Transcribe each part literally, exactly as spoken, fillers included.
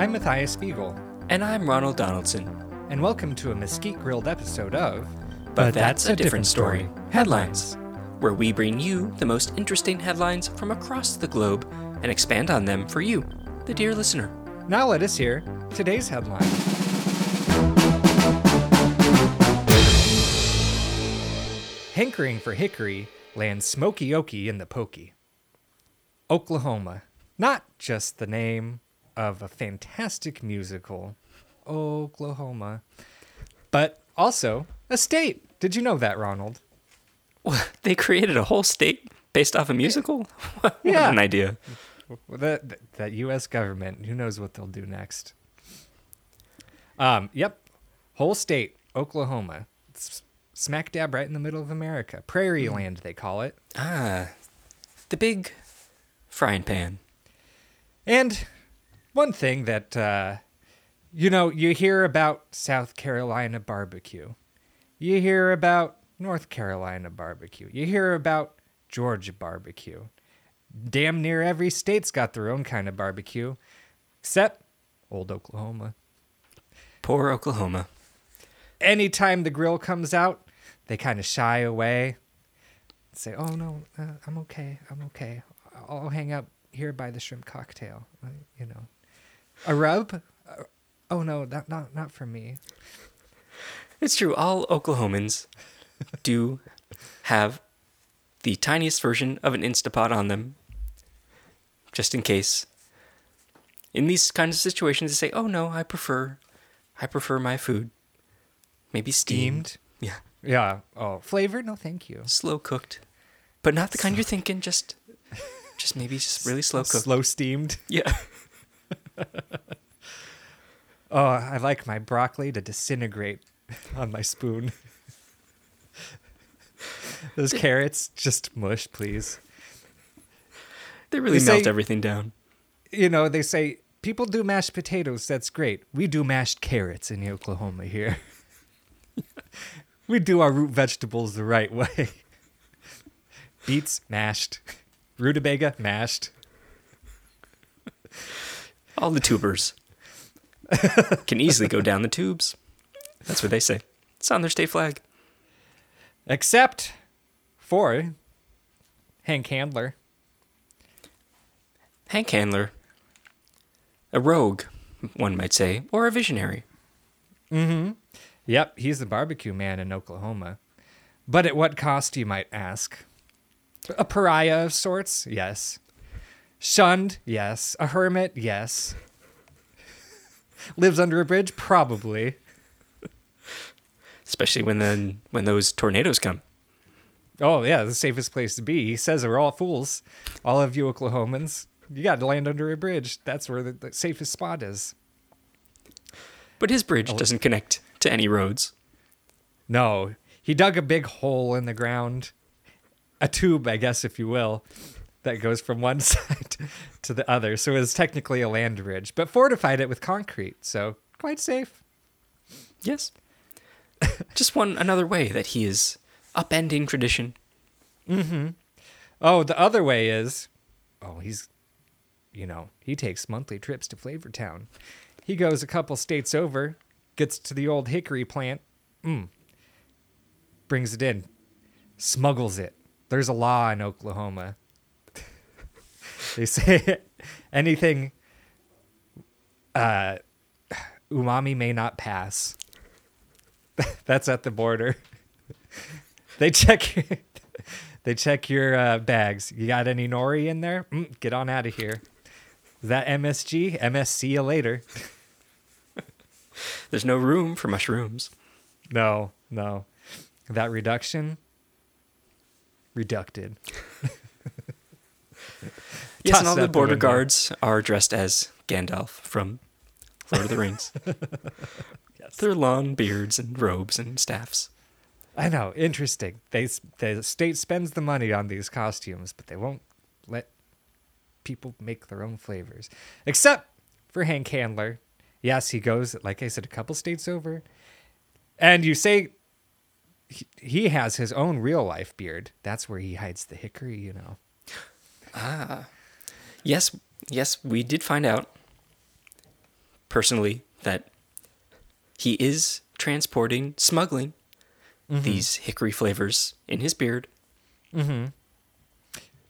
I'm Matthias Spiegel. And I'm Ronald Donaldson. And welcome to a mesquite-grilled episode of... But, but That's, that's a, a Different Story. story. Headlines. Where we bring you the most interesting headlines from across the globe and expand on them for you, the dear listener. Now let us hear today's headline. Hankering for hickory lands Smokey Okie in the pokey. Oklahoma. Not just the name of a fantastic musical, Oklahoma, but also a state. Did you know that, Ronald? Well, they created a whole state based off a musical? What yeah. an idea. Well, that, that U S government, who knows what they'll do next. Um, yep, whole state, Oklahoma. It's smack dab right in the middle of America. Prairie mm. land, they call it. Ah, the big frying pan. And one thing that, uh, you know, you hear about South Carolina barbecue. You hear about North Carolina barbecue. You hear about Georgia barbecue. Damn near every state's got their own kind of barbecue, except old Oklahoma. Poor Oklahoma. Anytime the grill comes out, they kind of shy away. Say, oh, no, uh, I'm okay. I'm okay. I'll hang out here by the shrimp cocktail. You know, a rub? Uh, oh, no, that, not, not for me. It's true. All Oklahomans do have the tiniest version of an Instapot on them, just in case. In these kinds of situations, they say, oh, no, I prefer I prefer my food. Maybe steamed. steamed. Yeah. Yeah. Oh, flavored? No, thank you. Slow cooked. But not the slow. kind you're thinking, just just maybe just really slow cooked. Slow steamed? Yeah. Oh, I like my broccoli to disintegrate on my spoon. Those carrots, just mush, please. They really they melt say, everything down. You know, they say, people do mashed potatoes, that's great. We do mashed carrots in Oklahoma here. We do our root vegetables the right way. Beets, mashed. Rutabaga, mashed. All the tubers. Can easily go down the tubes. That's what they say. It's on their state flag. Except for Hank Handler. Hank Handler. A rogue, one might say, or a visionary. Mm-hmm. Yep, he's the barbecue man in Oklahoma. But at what cost, you might ask? A pariah of sorts? Yes. Shunned? Yes. A hermit? Yes. Lives under a bridge? Probably. Especially when the, when those tornadoes come. Oh, yeah, the safest place to be. He says we're all fools, all of you Oklahomans. You got to land under a bridge. That's where the, the safest spot is. But his bridge oh. doesn't connect to any roads. No. He dug a big hole in the ground, a tube, I guess, if you will, that goes from one side to the other. So it was technically a land bridge, but fortified it with concrete, so quite safe. Yes. Just one another way that he is upending tradition. Mm-hmm. Oh, the other way is, oh, he's, you know, he takes monthly trips to Flavortown. He goes a couple states over, gets to the old hickory plant, mm, brings it in, smuggles it. There's a law in Oklahoma. They say anything uh, umami may not pass. That's at the border. They check they check your uh, bags. You got any nori in there? Mm, get on out of here. Is that M S G? M S C you later. There's no room for mushrooms. No, no. That reduction? Reducted. Yes, and all the border the guards are dressed as Gandalf from Lord of the Rings. Their long beards and robes and staffs. I know, interesting. They, the state spends the money on these costumes, but they won't let people make their own flavors. Except for Hank Handler. Yes, he goes, like I said, a couple states over. And you say he, he has his own real-life beard. That's where he hides the hickory, you know. Ah. Yes, yes, we did find out personally that he is transporting, smuggling mm-hmm. these hickory flavors in his beard. Mm-hmm.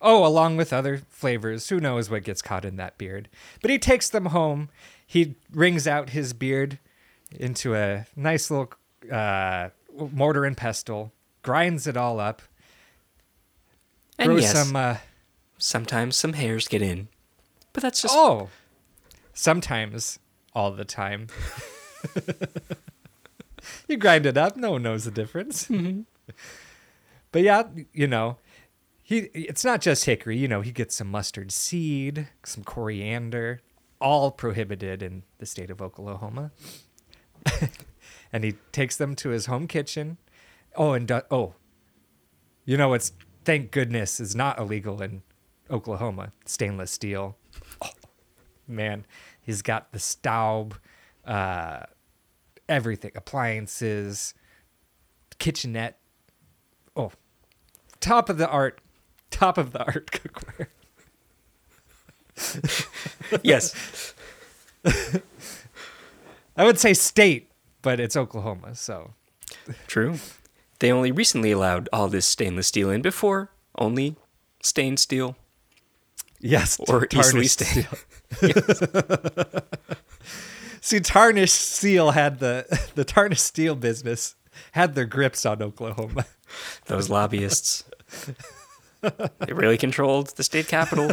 Oh, along with other flavors. Who knows what gets caught in that beard? But he takes them home. He wrings out his beard into a nice little uh, mortar and pestle, grinds it all up. And yes, some, uh, sometimes some hairs get in. But that's just... Oh, sometimes, all the time. You grind it up. No one knows the difference. Mm-hmm. But yeah, you know... He, it's not just hickory, you know, he gets some mustard seed, some coriander, all prohibited in the state of Oklahoma. And he takes them to his home kitchen. Oh, and do, oh, you know what's, thank goodness, is not illegal in Oklahoma, stainless steel. Oh, man, he's got the Staub, uh, everything, appliances, kitchenette. Oh, top of the art. Top of the art cookware. Yes. I would say state, but it's Oklahoma, so. True. They only recently allowed all this stainless steel in. Before, only stained steel. Yes. Or easily stained. Yes. See, tarnished steel had the, the tarnished steel business had their grips on Oklahoma. Those lobbyists. They really controlled the state capital.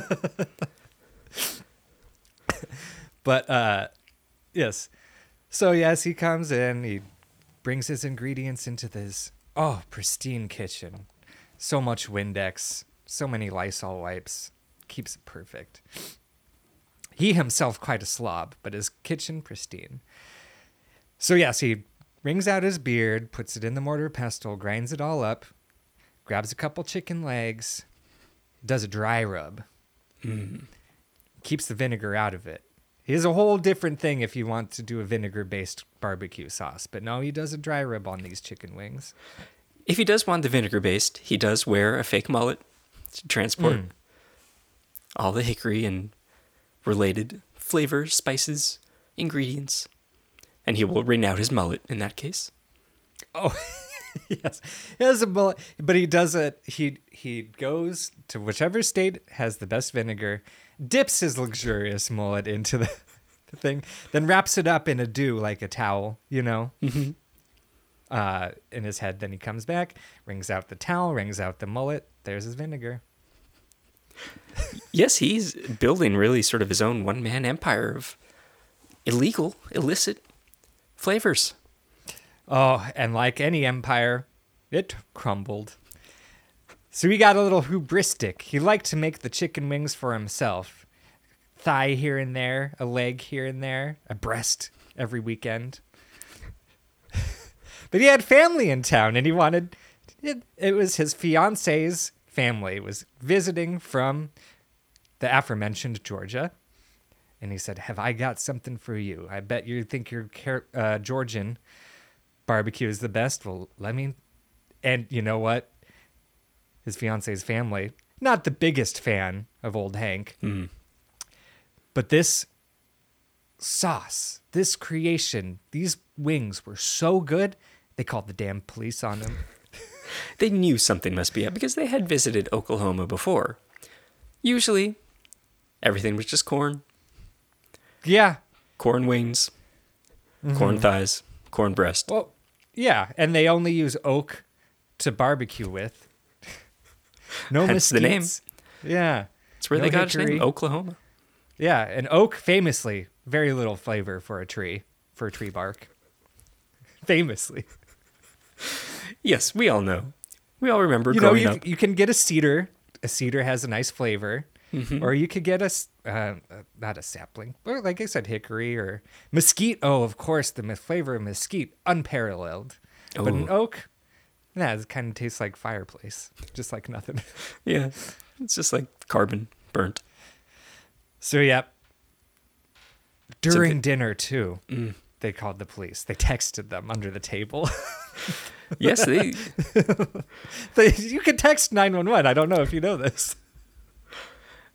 But, uh, yes. So, yes, he comes in. He brings his ingredients into this, oh, pristine kitchen. So much Windex. So many Lysol wipes. Keeps it perfect. He himself quite a slob, but his kitchen pristine. So, yes, he wrings out his beard, puts it in the mortar pestle, grinds it all up. Grabs a couple chicken legs, does a dry rub, mm. keeps the vinegar out of it. He's a whole different thing if you want to do a vinegar-based barbecue sauce, but no, he does a dry rub on these chicken wings. If he does want the vinegar-based, he does wear a fake mullet to transport mm. all the hickory and related flavors, spices, ingredients, and he will wring out his mullet in that case. Oh, yes, he has a mullet, but he does it. He he goes to whichever state has the best vinegar, dips his luxurious mullet into the, the thing, then wraps it up in a do like a towel, you know, mm-hmm. uh, in his head. Then he comes back, wrings out the towel, wrings out the mullet. There's his vinegar. Yes, he's building really sort of his own one-man empire of illegal, illicit flavors. Oh, and like any empire, it crumbled. So he got a little hubristic. He liked to make the chicken wings for himself. Thigh here and there, a leg here and there, a breast every weekend. But he had family in town, and he wanted... It, it was his fiancé's family. It was visiting from the aforementioned Georgia. And he said, have I got something for you? I bet you think you're uh, Georgian... Barbecue is the best. Well, let me... And you know what? His fiance's family, not the biggest fan of old Hank, mm. but this sauce, this creation, these wings were so good, they called the damn police on him. They knew something must be up because they had visited Oklahoma before. Usually, everything was just corn. Yeah. Corn wings, mm-hmm. corn thighs, corn breast. Well, yeah, and they only use oak to barbecue with. No Hence mesquites. The name. Yeah. It's where no they got its name, Oklahoma. Yeah, and oak, famously, very little flavor for a tree, for tree bark. Famously. Yes, we all know. We all remember you growing know, you, up. You can get a cedar. A cedar has a nice flavor. Mm-hmm. Or you could get a, uh, not a sapling, but like I said, hickory or mesquite. Oh, of course, the flavor of mesquite, unparalleled. Ooh. But an oak, nah, it kind of tastes like fireplace, just like nothing. Yeah, it's just like carbon burnt. So, yeah. During so the, dinner, too, mm. they called the police. They texted them under the table. Yes, they... they... You can text nine one one. I don't know if you know this.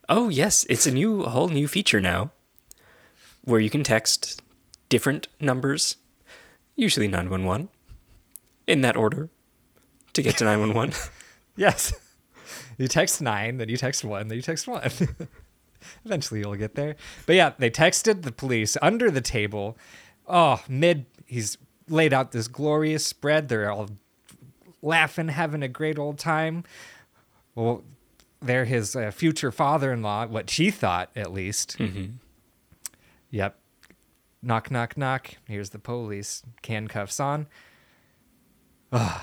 Oh, yes. It's a new, a whole new feature now where you can text different numbers, usually nine one one, in that order, to get to nine one one. Yes. You text nine, then you text one, then you text one. Eventually you'll get there. But yeah, they texted the police under the table. Oh, mid, he's laid out this glorious spread. They're all laughing, having a great old time. Well, they're his uh, future father-in-law, what she thought, at least. Mm-hmm. Yep. Knock, knock, knock. Here's the police. Handcuffs on. Ugh.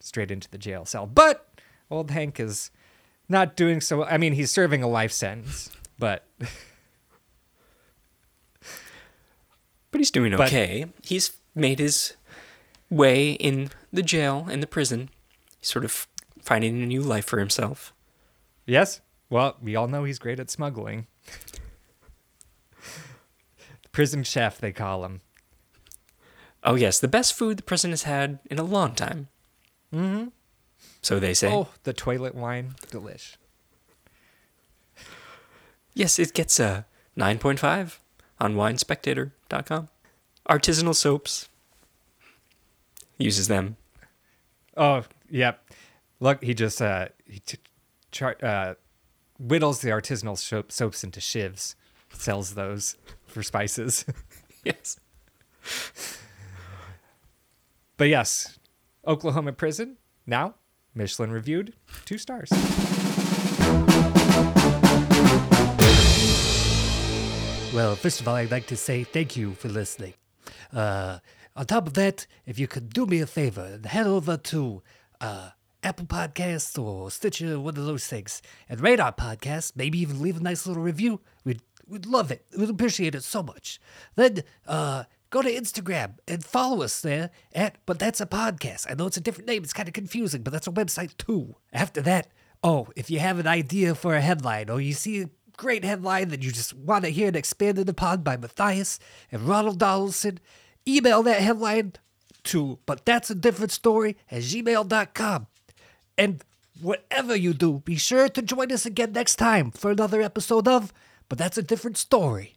Straight into the jail cell. But old Hank is not doing so well. I mean, he's serving a life sentence, but... But he's doing okay. But, he's made his way in the jail, in the prison. He's sort of finding a new life for himself. Yes. Well, we all know he's great at smuggling. The prison chef, they call him. Oh, yes. The best food the prison has had in a long time. Mm-hmm. So they say. Oh, the toilet wine. Delish. Yes, it gets a nine point five on wine spectator dot com. Artisanal soaps. Uses them. Oh, yep. Yeah. Look, he just... Uh, he t- Char- uh, whittles the artisanal soap, soaps into shivs, sells those for spices. Yes. But yes, Oklahoma prison, now Michelin reviewed, two stars. Well, first of all, I'd like to say thank you for listening. Uh, on top of that, if you could do me a favor and head over to... Uh, Apple Podcasts or Stitcher, one of those things. And Radar Podcast, maybe even leave a nice little review. We'd, we'd love it. We'd appreciate it so much. Then uh, go to Instagram and follow us there at But That's a Podcast. I know it's a different name. It's kind of confusing, but that's a website too. After that, oh, if you have an idea for a headline or you see a great headline that you just want to hear it expanded upon by Matthias and Ronald Donaldson, email that headline to But That's a Different Story at gmail dot com. And whatever you do, be sure to join us again next time for another episode of But That's a Different Story.